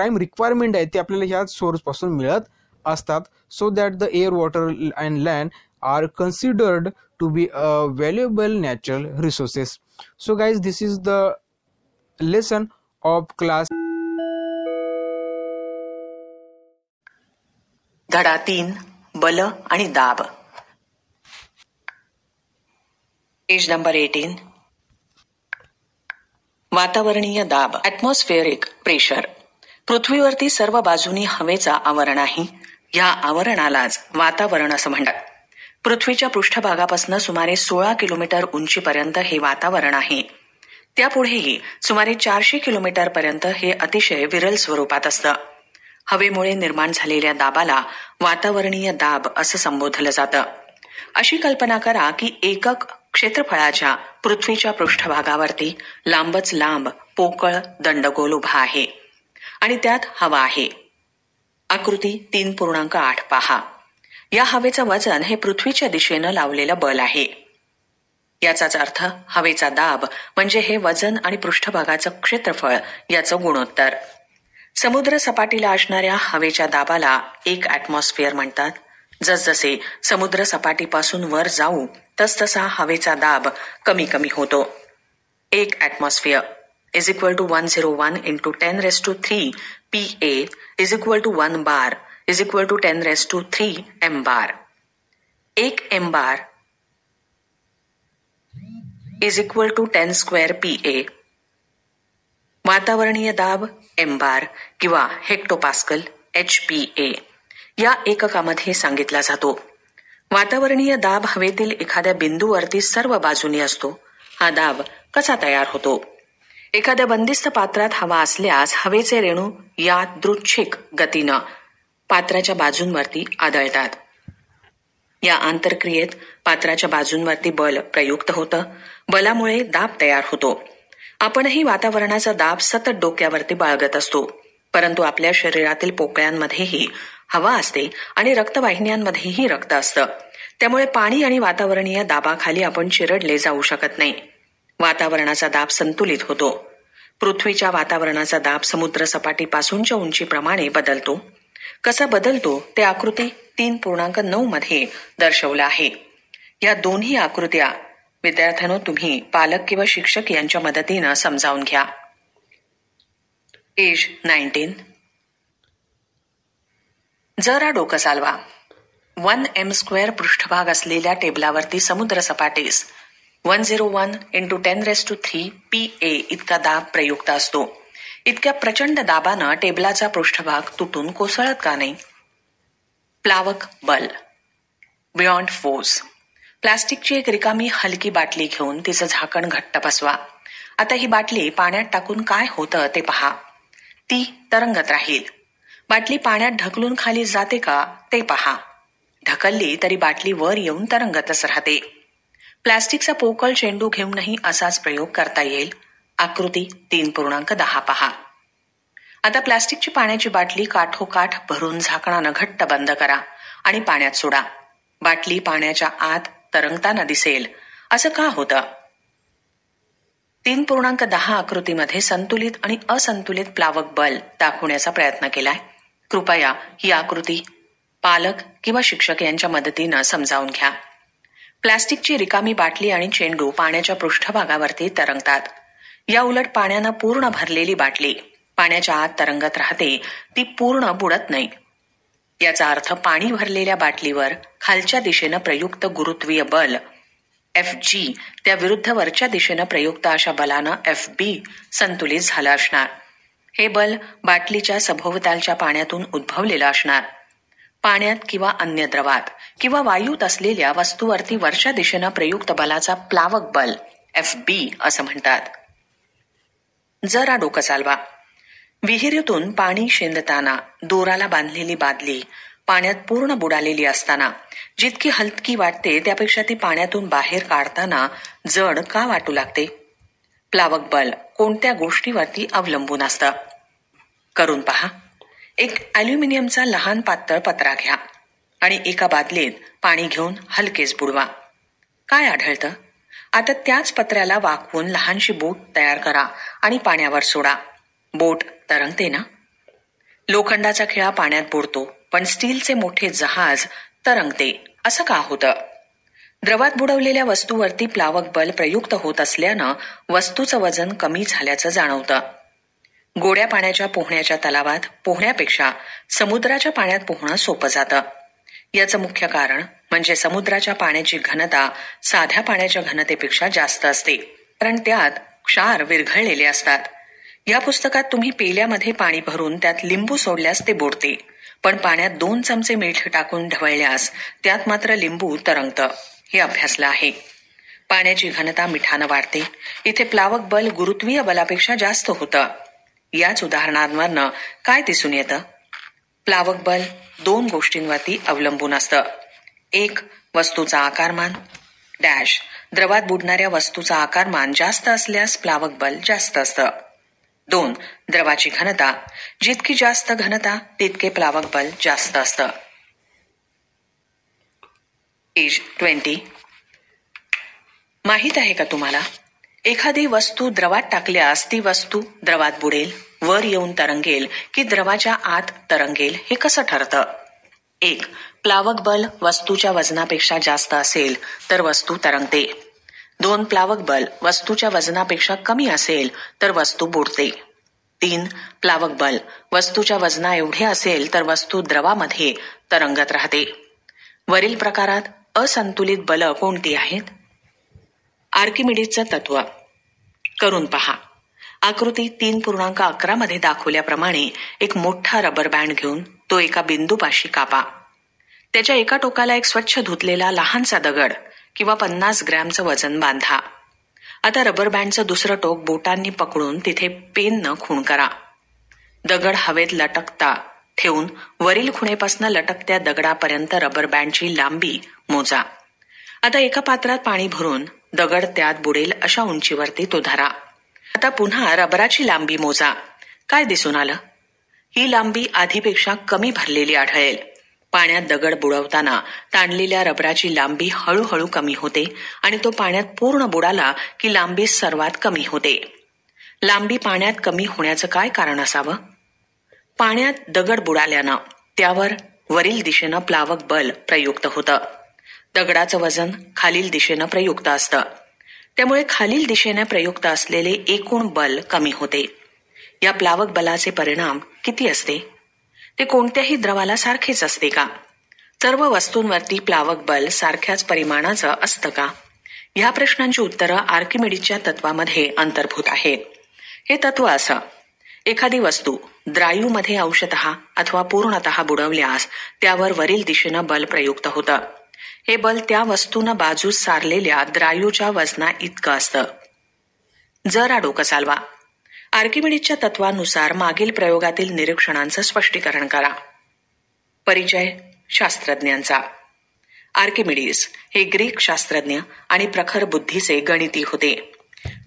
prime requirement आहे ते आपल्याला ह्या source पासून मिळत असतात. So that the air, water and land are considered to be a valuable natural resources. So guys, this is the lesson of class धडा 3 बल आणि दाब, पेज नंबर 18. वातावरणीय दाब, ॲटमॉस्फेरिक प्रेशर. पृथ्वीवरती सर्व बाजूनी हवेचा आवरण आहे. या आवरणालाच वातावरण असं म्हणतात. पृथ्वीच्या पृष्ठभागापासून सुमारे 16 किलोमीटर उंचीपर्यंत हे वातावरण आहे. त्यापुढेही सुमारे 400 किलोमीटर पर्यंत हे अतिशय विरल स्वरूपात असतं. हवेमुळे निर्माण झालेल्या दाबाला वातावरणीय दाब असं संबोधलं जातं. अशी कल्पना करा की एकक क्षेत्रफळाच्या पृथ्वीच्या पृष्ठभागावरती लांबच लांब पोकळ दंडगोल उभा आहे आणि त्यात हवा आहे. आकृती 3.8 पहा. या हवेचं वजन हे पृथ्वीच्या दिशेनं लावलेलं बल आहे. याचाच अर्थ हवेचा दाब म्हणजे हे वजन आणि पृष्ठभागाचं क्षेत्रफळ याचं गुणोत्तर. समुद्र सपाटीला असणाऱ्या हवेच्या दाबाला 1 ॲटमॉस्फिअर म्हणतात. जसजसे समुद्र सपाटीपासून वर जाऊ तसतसा हवेचा दाब कमी कमी होतो. 1 atmosphere is equal to 101 × 10³ Pa is equal to 1 bar is equal to 10³ mbar. 1 mbar is equal to 10² Pa. वातावरणीय दाब mbar किंवा हेक्टोपास्कल HPa या एककामध्ये सांगितला जातो. वातावरणीय दाब हवेतील एखाद्या बिंदूवरती सर्व बाजूनी असतो. हा दाब कसा तयार होतो? एखाद्या बंदिस्त पात्रात हवा असल्यास हवेचे रेणू यादृच्छिक गतीनं पात्राच्या बाजूंवरती आदळतात. या आंतरक्रियेत पात्राच्या बाजूंवरती बल प्रयुक्त होतं. बलामुळे दाब तयार होतो. आपणही वातावरणाचा दाब सतत डोक्यावरती बाळगत असतो, परंतु आपल्या शरीरातील पोकळ्यांमध्येही हवा असते आणि रक्तवाहिन्यांमध्येही रक्त असतं. त्यामुळे पाणी आणि वातावरणीय दाबाखाली आपण चिरडले जाऊ शकत नाही. वातावरणाचा दाब संतुलित होतो. पृथ्वीच्या वातावरणाचा दाब समुद्र सपाटीपासूनच्या उंचीप्रमाणे बदलतो. कसा बदलतो ते आकृती 3.9 मध्ये दर्शवलं आहे. या दोन्ही आकृत्या विद्यार्थ्यांनो तुम्ही पालक किंवा शिक्षक यांच्या मदतीनं समजावून घ्या. एज 19. जरा डोकं चालवा. 1 m² पृष्ठभाग असलेल्या टेबलावरती समुद्र सपाटीस 101 × 10³ Pa इतका दाब प्रयुक्त असतो. इतक्या प्रचंड दाबानं टेबलाचा पृष्ठभाग तुटून कोसळत का नाही? प्लावक बल बियॉन्ड फोर्स. प्लास्टिकची एक रिकामी हलकी बाटली घेऊन तिचं झाकण घट्ट बसवा. आता ही बाटली पाण्यात टाकून काय होतं ते पहा. ती तरंगत राहील. बाटली पाण्यात ढकलून खाली जाते का ते पहा. ढकलली तरी बाटली वर येऊन तरंगतच राहते. प्लास्टिकचा पोकळ चेंडू घेऊनही असाच प्रयोग करता येईल. आकृती 3.10 पहा. आता प्लास्टिकची पाण्याची बाटली काठोकाठ भरून झाकणानं घट्ट बंद करा आणि पाण्यात सोडा. बाटली पाण्याच्या आत तरंगताना दिसेल. असं का होतं? 3.10 आकृतीमध्ये संतुलित आणि असंतुलित प्लावक बल दाखवण्याचा प्रयत्न केलाय. कृपया ही आकृती पालक किंवा शिक्षक यांच्या मदतीनं समजावून घ्या. प्लास्टिकची रिकामी बाटली आणि चेंडू पाण्याच्या पृष्ठभागावरती तरंगतात. या उलट पाण्यानं पूर्ण भरलेली बाटली पाण्याच्या आत तरंगत राहते. ती पूर्ण बुडत नाही. याचा अर्थ पाणी भरलेल्या बाटलीवर खालच्या दिशेनं प्रयुक्त गुरुत्वीय बल FG त्या विरुद्ध वरच्या दिशेनं प्रयुक्त अशा बलानं FB संतुलित झालं असणार. हे बल बाटलीच्या सभोवतालच्या पाण्यातून उद्भवलेलं असणार. पाण्यात किंवा अन्य द्रवात किंवा वायूत असलेल्या वस्तूवरती वरच्या दिशेनं प्रयुक्त बलाचा प्लावक बल FB असं म्हणतात. जरा डोकं चालवा. विहिरीतून पाणी शेंदताना दोराला बांधलेली बादली पाण्यात पूर्ण बुडालेली असताना जितकी हलकी वाटते त्यापेक्षा ती पाण्यातून बाहेर काढताना जड का वाटू लागते? प्लावक बल कोणत्या गोष्टीवरती अवलंबून असतं? करून पहा. एक ॲल्युमिनियमचा लहान पातळ पत्रा घ्या आणि एका बादलीत पाणी घेऊन हलकेच बुडवा. काय आढळतं? आता त्याच पत्र्याला वाकवून लहानशी बोट तयार करा आणि पाण्यावर सोडा. बोट तरंगते ना? लोखंडाचा खिळा पाण्यात बुडतो, पण स्टीलचे मोठे जहाज तरंगते. असं का होतं? द्रवात बुडवलेल्या वस्तूवरती प्लावक बल प्रयुक्त होत असल्यानं वस्तूचं वजन कमी झाल्याचं जाणवतं. गोड्या पाण्याच्या पोहण्याच्या तलावात पोहण्यापेक्षा समुद्राच्या पाण्यात पोहणं सोपं जातं. याचं मुख्य कारण म्हणजे समुद्राच्या पाण्याची घनता साध्या पाण्याच्या घनतेपेक्षा जास्त असते, कारण त्यात क्षार विरघळलेले असतात. या पुस्तकात तुम्ही पेल्यामध्ये पाणी भरून त्यात लिंबू सोडल्यास ते बुडते, पण पाण्यात 2 चमचे मीठ टाकून ढवळल्यास त्यात मात्र लिंबू तरंगतं. हे अभ्यासलं आहे. पाण्याची घनता मिठानं वाढते. इथे प्लावक बल गुरुत्वीय बलापेक्षा जास्त होतं. याच उदाहरणांवरनं काय दिसून येतं? प्लावक बल दोन गोष्टींवरती अवलंबून असतं. एक, वस्तूचा आकारमान डॅश. द्रवात बुडणाऱ्या वस्तूचा आकारमान जास्त असल्यास प्लावक बल जास्त असतं. दोन, द्रवाची घनता. जितकी जास्त घनता तितके प्लावक बल जास्त असतं. पेज 20. माहित आहे का तुम्हाला, एखादी वस्तू द्रवात टाकल्यास ती वस्तू द्रवात बुडेल, वर येऊन तरंगेल की द्रवाच्या आत तरंगेल हे कसं ठरतं? एक, प्लावक बल वस्तूच्या वजनापेक्षा जास्त असेल तर वस्तू तरंगते. दोन, प्लावक बल वस्तूच्या वजनापेक्षा कमी असेल तर वस्तू बुडते. तीन, प्लावक बल वस्तूच्या वजना एवढे असेल तर वस्तू द्रवामध्ये तरंगत राहते. वरील प्रकारात असंतुलित बल कोणती आहेत? आर्किमिडीजचं तत्व करून पहा. आकृती 3.11 मध्ये दाखवल्याप्रमाणे एक मोठा रबर बँड घेऊन तो एका बिंदूपाशी कापा. त्याच्या एका टोकाला एक स्वच्छ धुतलेला लहानसा दगड किंवा 50 ग्रॅमचं वजन बांधा. आता रबर बँडचं दुसरं टोक बोटांनी पकडून तिथे पेननं खूण करा. दगड हवेत लटकता ठेवून वरील खुणेपासून लटकत्या दगडापर्यंत रबर बँडची लांबी मोजा. आता एका पात्रात पाणी भरून दगड त्यात बुडेल अशा उंचीवरती तो धरा. आता पुन्हा रबराची लांबी मोजा. काय दिसून आलं? ही लांबी आधीपेक्षा कमी भरलेली आढळेल. पाण्यात दगड बुडवताना ताणलेल्या रबराची लांबी हळूहळू कमी होते आणि तो पाण्यात पूर्ण बुडाला की लांबी सर्वात कमी होते. लांबी पाण्यात कमी होण्याचं काय कारण असावं? पाण्यात दगड बुडाल्यानं त्यावर वरील दिशेनं प्लावक बल प्रयुक्त होतं. दगडाचं वजन खालील दिशेनं प्रयुक्त असतं, त्यामुळे खालील दिशेने प्रयुक्त असलेले एकूण बल कमी होते. या प्लावक बलाचे परिणाम किती असते? ते कोणत्याही द्रवाला सारखेच असते का? सर्व वस्तूंवरती प्लावक बल सारख्याच परिमाणाचं असतं का? ह्या प्रश्नांची उत्तरं आर्किमिडीजच्या तत्वामध्ये अंतर्भूत आहेत. हे तत्व असं: एखादी वस्तू द्रायूमध्ये अंशतः अथवा पूर्णतः बुडवल्यास त्यावर वरील दिशेनं बल प्रयुक्त होतं. हे बल त्या वस्तूनं बाजूस सारलेल्या द्रायूच्या वजना इतकं असतं. जरा डोकं चालवा. आर्किमिडीजच्या तत्वानुसार मागील प्रयोगातील निरीक्षणांचं स्पष्टीकरण करा. परिचय शास्त्रज्ञांचा. आर्किमिडीज हे ग्रीक शास्त्रज्ञ आणि प्रखर बुद्धीचे गणिती होते.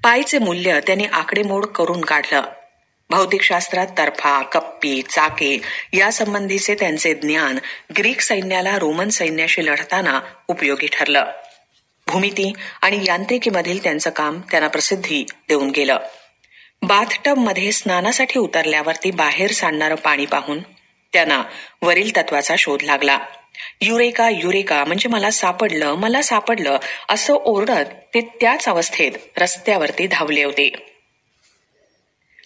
पायचे मूल्य त्यांनी आकडेमोड करून काढलं. भौतिकशास्त्रात तर्फा, कप्पी, चाके यासंबंधीचे त्यांचे ज्ञान ग्रीक सैन्याला रोमन सैन्याशी लढताना उपयोगी ठरलं. भूमिती आणि यांत्रिकीमधील त्यांचं काम त्यांना प्रसिद्धी देऊन गेलं. बाथटबमध्ये स्नानासाठी उतरल्यावरती बाहेर सांडणारं पाणी पाहून त्यांना वरील तत्वाचा शोध लागला. युरेका युरेका म्हणजे मला सापडलं, मला सापडलं असं ओरडत ते त्याच अवस्थेत रस्त्यावरती धावले होते.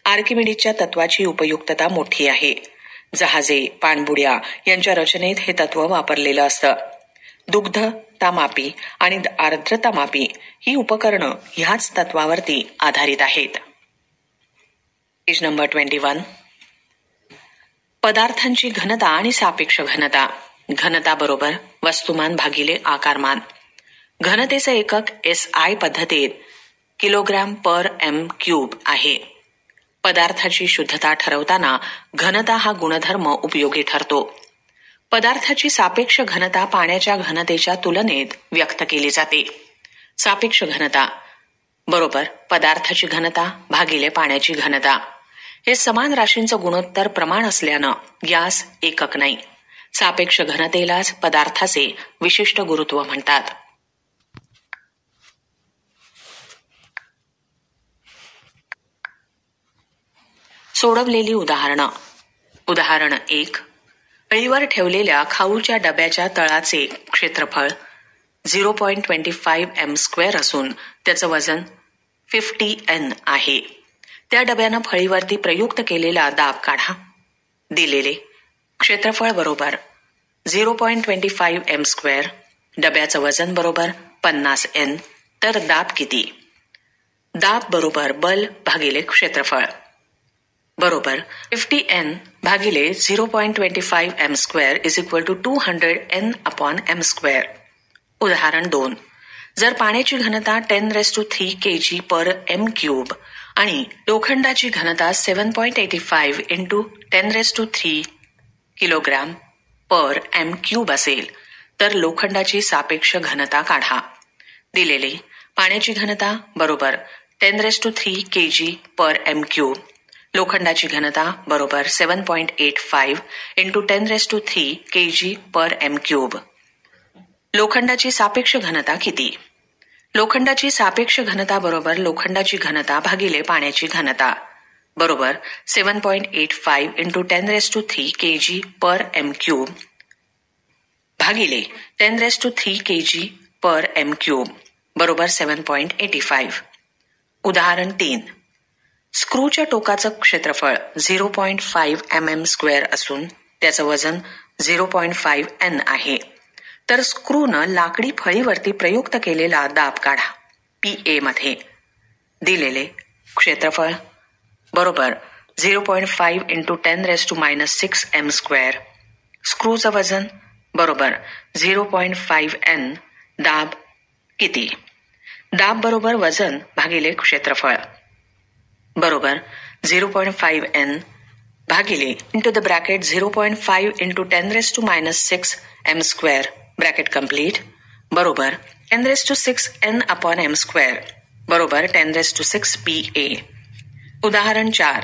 आर्किमिडीजच्या तत्वाची उपयुक्तता मोठी आहे. जहाजे, पाणबुड्या यांच्या रचनेत हे तत्व वापरलेलं असतं. दुग्धतामापी आणि आर्द्रतामापी ही उपकरणं ह्याच तत्वावरती आधारित आहेत. Page number 21. पदार्थांची घनता आणि सापेक्ष घनता. घनता बरोबर वस्तुमान भागिले आकारमान. घनतेचं एकक SI पद्धतीत kg/m³ आहे. पदार्थाची शुद्धता ठरवताना घनता हा गुणधर्म उपयोगी ठरतो. पदार्थाची सापेक्ष घनता पाण्याच्या घनतेच्या तुलनेत व्यक्त केली जाते. सापेक्ष घनता बरोबर पदार्थाची घनता भागिले पाण्याची घनता. हे समान राशींचं गुणोत्तर प्रमाण असल्यानं यास एकक नाही. सापेक्ष घनतेलाच पदार्थाचे विशिष्ट गुरुत्व म्हणतात. सोडवलेली उदाहरणं. उदाहरण 1. अळीवर ठेवलेल्या खाऊच्या डब्याच्या तळाचे क्षेत्रफळ 0.25 m² असून त्याचं वजन 50 N आहे. त्या डब्यानं फळीवरती प्रयुक्त केलेला दाब काढा. दिलेले क्षेत्रफळ बरोबर 0.25 m², डब्याचं वजन बरोबर 50 N, तर दाब किती? दाब बरोबर बल भागिले क्षेत्रफळ बरोबर 50 N भागिले 0.25 m² = 200 N/m². उदाहरण 2. जर पाण्याची घनता 10⁻³ kg/m³ आणि लोखंडाची घनता 7.85 × 10³ किलोग्रॅम पर एम क्यूब असेल तर लोखंडाची सापेक्ष घनता काढा. दिलेली पाण्याची घनता बरोबर 10³ kg पर एम क्यूब, लोखंडाची घनता बरोबर 7.85 × 10³ kg पर एम क्यूब. लोखंडाची सापेक्ष घनता किती? लोखंडाची सापेक्ष घनता बरोबर लोखंडाची घनता भागिले पाण्याची घनता बरोबर 7.85 × 10³ kg पर एम क्यूब भागिले 10³ kg पर एम क्यूब बरोबर 7.85. उदाहरण 3. स्क्रूच्या टोकाचं क्षेत्रफळ 0.5 mm² असून त्याचं वजन 0.5 N आहे, तर स्क्रूनं लाकडी फळीवरती प्रयुक्त केलेला दाब काढा PA मध्ये. दिलेले क्षेत्रफळ बरोबर 0.5 × 10⁻⁻⁻⁶ m², स्क्रूचं वजन बरोबर 0.5 N, दाब किती? दाब बरोबर वजन भागिले क्षेत्रफळ बरोबर 0.5 N भागिले into the bracket 0.5 × 10⁻⁻⁶ m² bracket complete बरोबर 10⁻⁶ N/m² बरोबर 10⁻⁶ Pa. उदाहरण 4.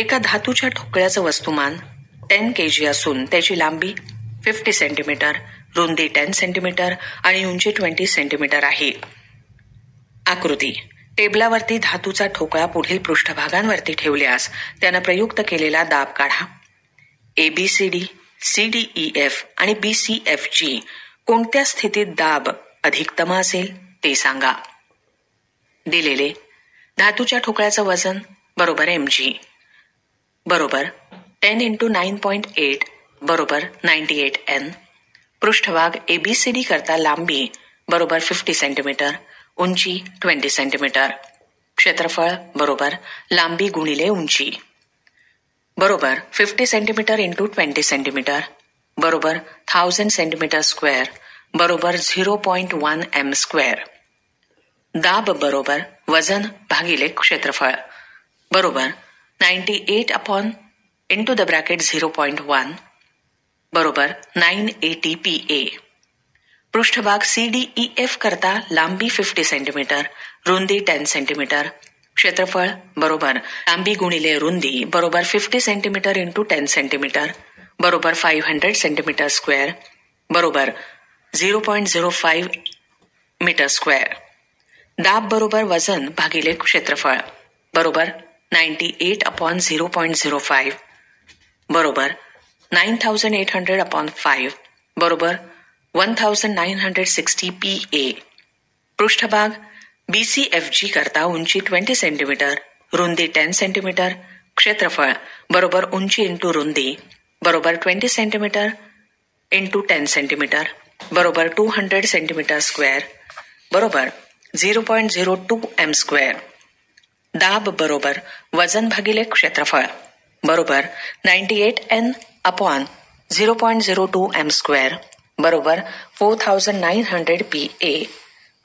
एका धातूच्या ठोकळ्याचं वस्तुमान 10 kg असून त्याची लांबी 50 सेंटीमीटर, रुंदी 10 सेंटीमीटर आणि उंची 20 सेंटीमीटर आहे. आकृती. टेबलावरती धातूचा ठोकळा पुढील पृष्ठभागांवरती ठेवल्यास त्यानं प्रयुक्त केलेला दाब काढा. ABCD, CDEF आणि BCFG कोणत्या स्थितीत दाब अधिकतम असेल ते सांगा. दिलेले धातूच्या ठोकळ्याचं वजन बरोबर mg बरोबर 10 × 9.8 बरोबर 98 N, पृष्ठभाग ABCD करता लांबी बरोबर 50 सेंटीमीटर, उंची 20 सेंटीमीटर, क्षेत्रफळ बरोबर लांबी गुणिले उंची बरोबर 50 सेंटीमीटर × 20 सेंटीमीटर बरोबर 1000 सेंटीमीटर² बरोबर 0.1 M², दाब बरोबर वजन भागिले क्षेत्रफळ बरोबर 98/(0.1) बरोबर 980 Pa. पृष्ठभाग CDEF करता लांबी 50 सेंटीमीटर, रुंदी 10 सेंटीमीटर, क्षेत्रफळ बरोबर लांबी गुणिले रुंदी बरोबर 50 सेंटीमीटर × 10 सेंटीमीटर बरोबर 500 सेंटीमीटर² बरोबर 0.05 m², दाब बरोबर वजन भागिले क्षेत्रफळ बरोबर 98/0.05 बरोबर 9800/5 बरोबर 1960 Pa. पृष्ठभाग BCFG करता उंची 20 सेंटीमीटर, रुंदी 10 सेंटीमीटर, क्षेत्रफळ बरोबर उंची इंटू रुंदी बरोबर 20 सेंटीमीटर × 10 सेंटीमीटर बरोबर 200 सेंटीमीटर² बरोबर 0.02 M², दाब बरोबर वजन भागिले क्षेत्रफळ बरोबर 98 N/0.02 M² बरोबर 4900 Pa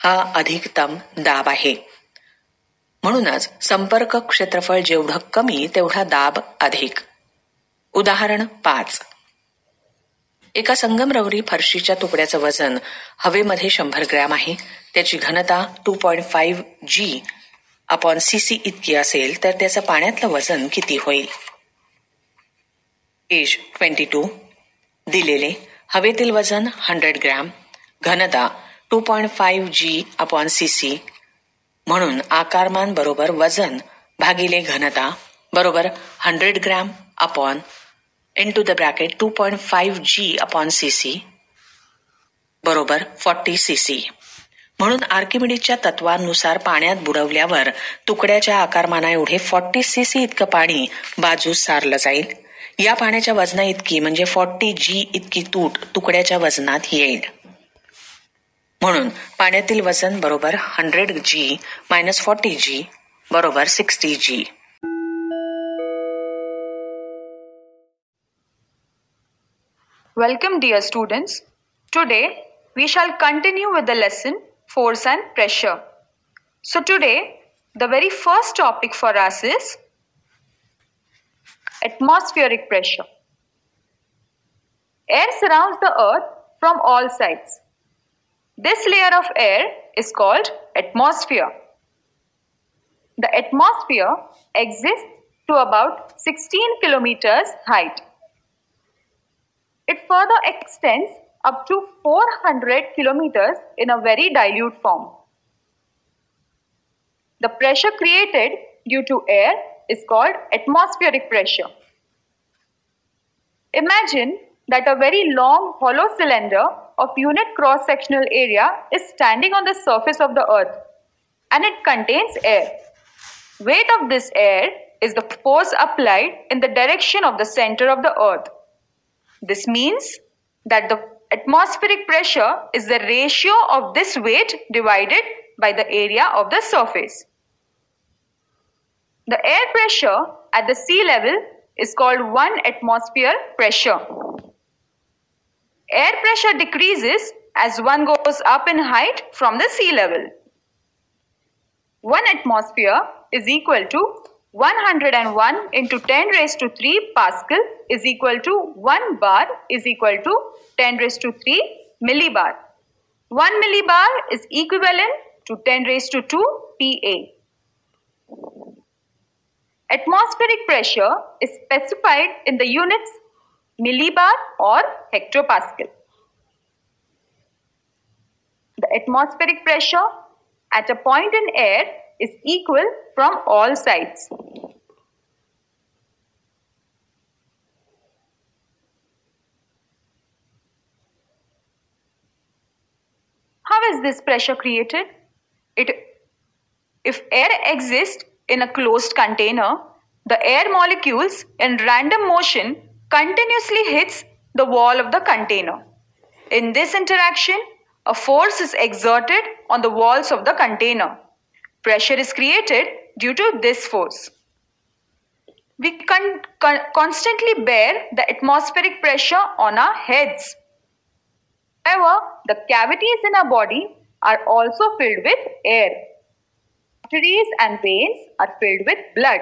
हा अधिकतम दाब आहे. म्हणूनच संपर्क क्षेत्रफळ जेवढं कमी तेवढा दाब अधिक. उदाहरण 5. एका संगमरवरी फरशीच्या तुकड्याचं वजन हवेमध्ये 100 ग्रॅम आहे, त्याची घनता 2.5 g/cc इतकी असेल तर त्याचं पाण्यातलं वजन किती होईल? एज 22. दिलेले हवेतील वजन 100 ग्रॅम, घनता 2.5 g/cc, म्हणून आकारमान बरोबर वजन भागिले घनता बरोबर 100 ग्रॅम/(into the bracket 2.5 g/cc बरोबर 40 cc. म्हणून आर्किमिडीजच्या तत्वांनुसार पाण्यात बुडवल्यावर तुकड्याच्या आकारमाना एवढे 40 cc इतकं पाणी बाजूस सारलं जाईल. या पाण्याच्या वजना इतकी म्हणजे 40 g इतकी तूट तुकड्याच्या वजनात येईल. म्हणून पाण्यातील वजन बरोबर 100 g - 40 g बरोबर 60 g. Welcome dear students. Today we shall continue with the lesson Force and Pressure. So today the very first topic for us is atmospheric pressure. Air surrounds the earth from all sides. This layer of air is called atmosphere. The atmosphere exists to about 16 kilometers height. It further extends up to 400 kilometers in a very dilute form. The pressure created due to air is called atmospheric pressure. Imagine that a very long hollow cylinder of unit cross-sectional area is standing on the surface of the earth and it contains air. Weight of this air is the force applied in the direction of the center of the earth. This means that the atmospheric pressure is the ratio of this weight divided by the area of the surface. The air pressure at the sea level is called 1 atmosphere pressure. Air pressure decreases as one goes up in height from the sea level. 1 atmosphere is equal to 101 into 10 raised to 3 Pascal is equal to 1 bar is equal to 10 raised to 3 millibar. 1 millibar is equivalent to 10 raised to 2 Pa. Atmospheric pressure is specified in the units millibar or hectopascal. The atmospheric pressure at a point in air is equal from all sides. How is this pressure created? If air exists in a closed container, the air molecules in random motion continuously hits the wall of the container. In this interaction, a force is exerted on the walls of the container. Pressure is created due to this force. We constantly bear the atmospheric pressure on our heads. However, the cavities in our body are also filled with air. Arteries and veins are filled with blood.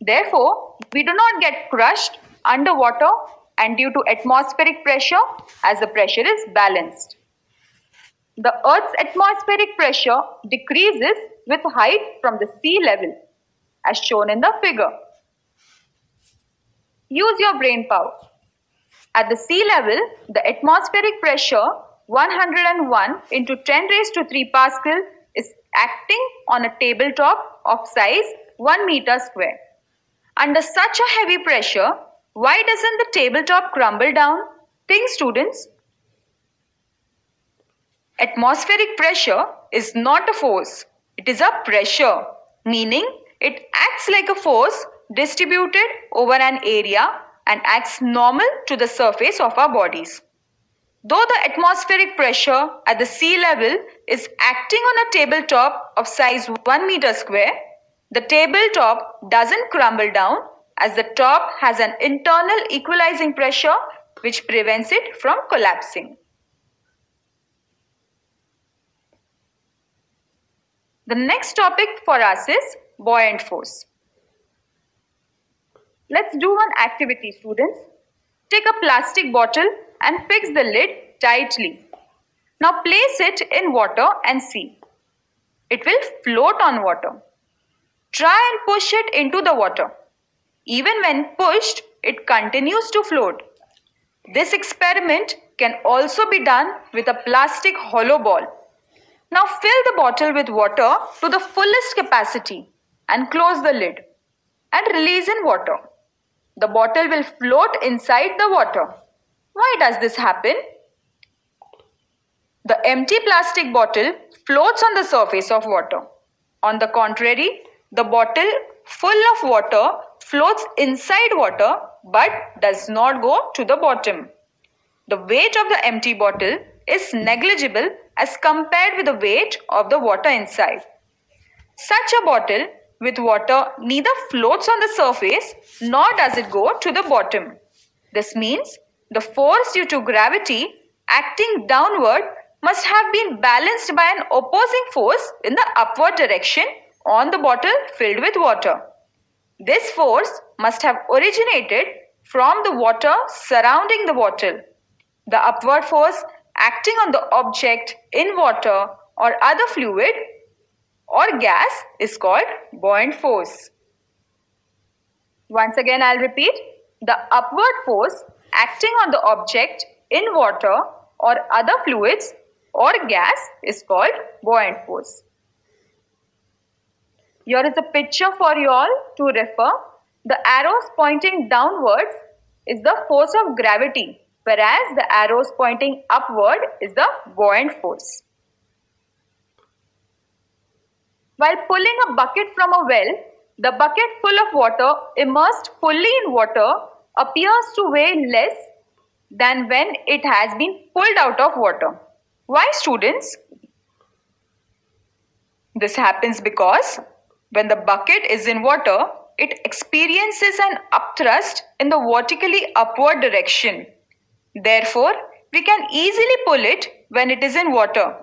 Therefore, we do not get crushed underwater and due to atmospheric pressure as the pressure is balanced. The Earth's atmospheric pressure decreases with height from the sea level, as shown in the figure. Use your brain power. At the sea level, the atmospheric pressure 101 into 10 raised to 3 Pascal is acting on a tabletop of size 1 meter square. Under such a heavy pressure, why doesn't the tabletop crumble down? Think, students. Atmospheric pressure is not a force, it is a pressure, meaning it acts like a force distributed over an area and acts normal to the surface of our bodies. Though the atmospheric pressure at the sea level is acting on a tabletop of size 1 meter square, the tabletop doesn't crumble down as the top has an internal equalizing pressure which prevents it from collapsing. The next topic for us is buoyant force. Let's do one activity, students. Take a plastic bottle and fix the lid tightly. Now place it in water and see. It will float on water. Try and push it into the water. Even when pushed, it continues to float. This experiment can also be done with a plastic hollow ball. Now fill the bottle with water to the fullest capacity and close the lid and release in water. The bottle will float inside the water. Why does this happen? The empty plastic bottle floats on the surface of water. On the contrary, the bottle full of water floats inside water but does not go to the bottom. The weight of the empty bottle is negligible as compared with the weight of the water inside. Such a bottle with water neither floats on the surface nor does it go to the bottom. This means the force due to gravity acting downward must have been balanced by an opposing force in the upward direction on the bottle filled with water. This force must have originated from the water surrounding the bottle The upward force acting on the object in water or other fluid or gas is called buoyant force. Once again, I'll repeat. The upward force acting on the object in water or other fluids or gas is called buoyant force. Here is a picture for you all to refer. The arrows pointing downwards is the force of gravity, whereas the arrows pointing upward is the buoyant force. While pulling a bucket from a well, the bucket full of water immersed fully in water appears to weigh less than when it has been pulled out of water. Why, students? This happens because when the bucket is in water, it experiences an upthrust in the vertically upward direction. Therefore, we can easily pull it when it is in water.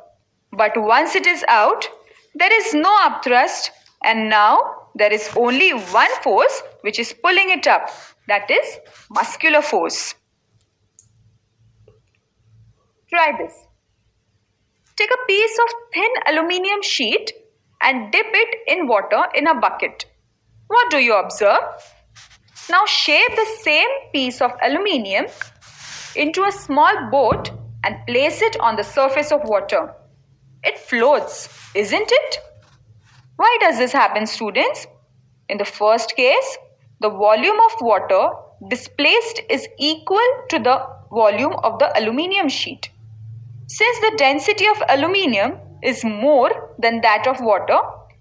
But once it is out, there is no upthrust, and now there is only one force which is pulling it up, that is muscular force. Try this. Take a piece of thin aluminium sheet and dip it in water in a bucket. What do you observe? Now shape the same piece of aluminium into a small boat and place it on the surface of water. It floats, isn't it? Why does this happen, students? In the first case, the volume of water displaced is equal to the volume of the aluminium sheet. Since the density of aluminium is more than that of water,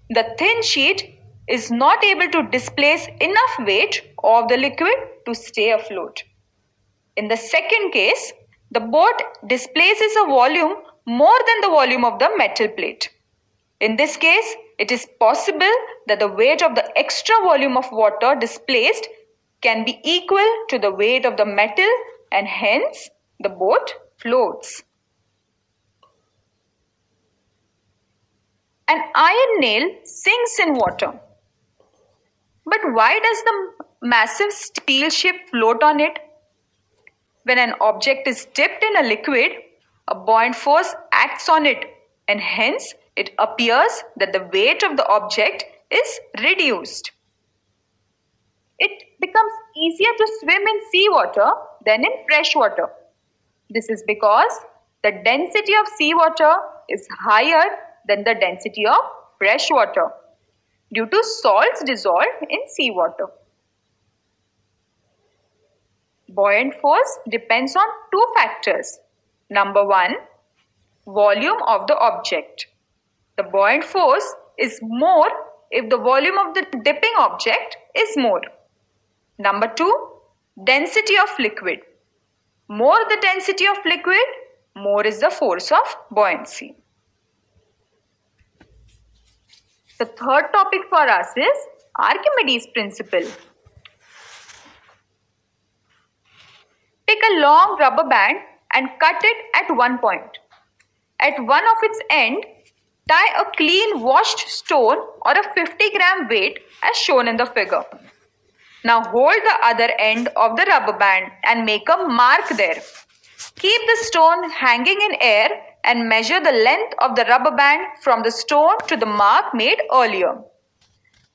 the thin sheet is not able to displace enough weight of the liquid to stay afloat. In the second case, the boat displaces a volume more than the volume of the metal plate. In this case, it is possible that the weight of the extra volume of water displaced can be equal to the weight of the metal, and hence the boat floats. An iron nail sinks in water. But why does the massive steel ship float on it? When an object is dipped in a liquid, a buoyant force acts on it, and hence it appears that the weight of the object is reduced. It becomes easier to swim in seawater than in fresh water. This is because the density of seawater is higher than the density of fresh water due to salts dissolved in seawater. Buoyant force depends on two factors. Number one, volume of the object. The buoyant force is more if the volume of the dipping object is more. Number two, density of liquid. More the density of liquid, more is the force of buoyancy. The third topic for us is Archimedes' principle. Take a long rubber band and cut it at one point. At one of its end, tie a clean washed stone or a 50-gram weight as shown in the figure. Now hold the other end of the rubber band and make a mark there. Keep the stone hanging in air and measure the length of the rubber band from the stone to the mark made earlier.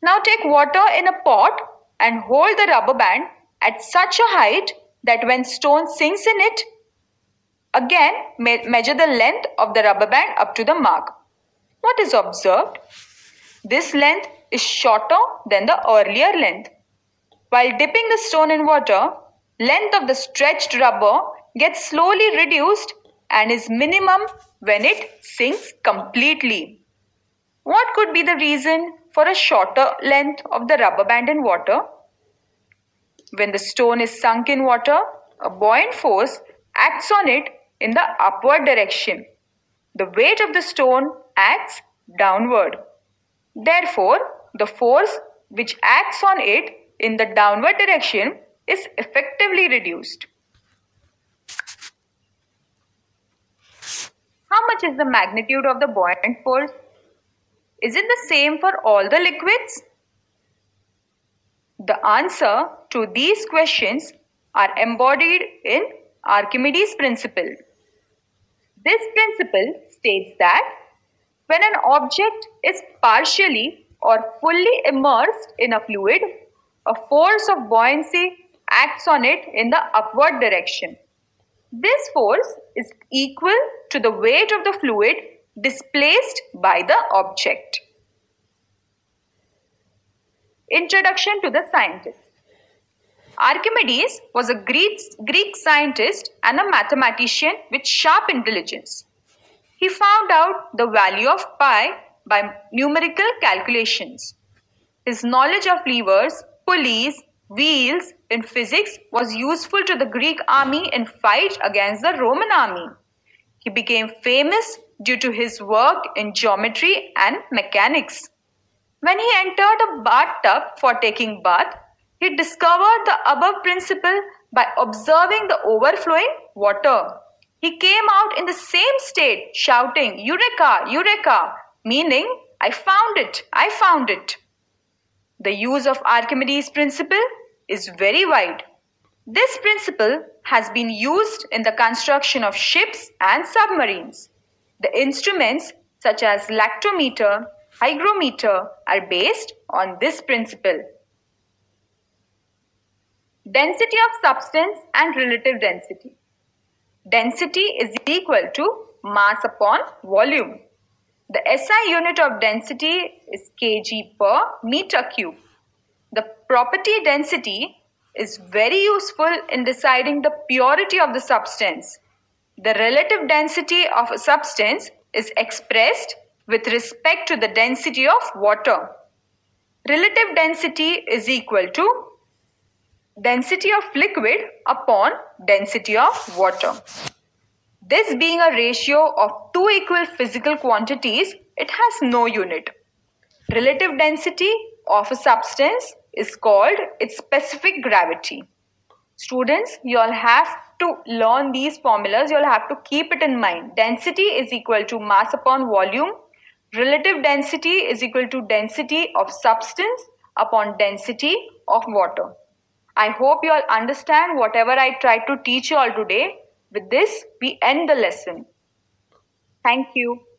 Now take water in a pot and hold the rubber band at such a height that when stone sinks in it, again measure the length of the rubber band up to the mark. What is observed? This length is shorter than the earlier length. While dipping the stone in water, length of the stretched rubber gets slowly reduced and is minimum when it sinks completely. What could be the reason for a shorter length of the rubber band in water? When the stone is sunk in water, a buoyant force acts on it in the upward direction. The weight of the stone acts downward. Therefore, the force which acts on it in the downward direction is effectively reduced. How much is the magnitude of the buoyant force? Is it the same for all the liquids? The answer to these questions are embodied in Archimedes' principle. This principle states that when an object is partially or fully immersed in a fluid, a force of buoyancy acts on it in the upward direction. This force is equal to the weight of the fluid displaced by the object. Introduction to the scientist. Archimedes was a Greek scientist and a mathematician with sharp intelligence. He found out the value of pi by numerical calculations. His knowledge of levers, pulleys, wheels in physics was useful to the Greek army in fight against the Roman army. He became famous due to his work in geometry and mechanics. When he entered a bathtub for taking bath, he discovered the above principle by observing the overflowing water. He came out in the same state shouting, "Eureka! Eureka!" meaning, "I found it! I found it!" The use of Archimedes' principle is very wide. This principle has been used in the construction of ships and submarines. The instruments such as lactometer, hygrometer are based on this principle. Density of substance and relative density. Density is equal to mass upon volume. The SI unit of density is kg per meter cube. The property density is very useful in deciding the purity of the substance. The relative density of a substance is expressed with respect to the density of water. Relative density is equal to density of liquid upon density of water. This being a ratio of two equal physical quantities, it has no unit. Relative density of a substance is called its specific gravity. Students, you all have to learn these formulas. You all have to keep it in mind. Density is equal to mass upon volume. Relative density is equal to density of substance upon density of water. I hope you all understand whatever I tried to teach you all today. With this, we end the lesson. Thank you.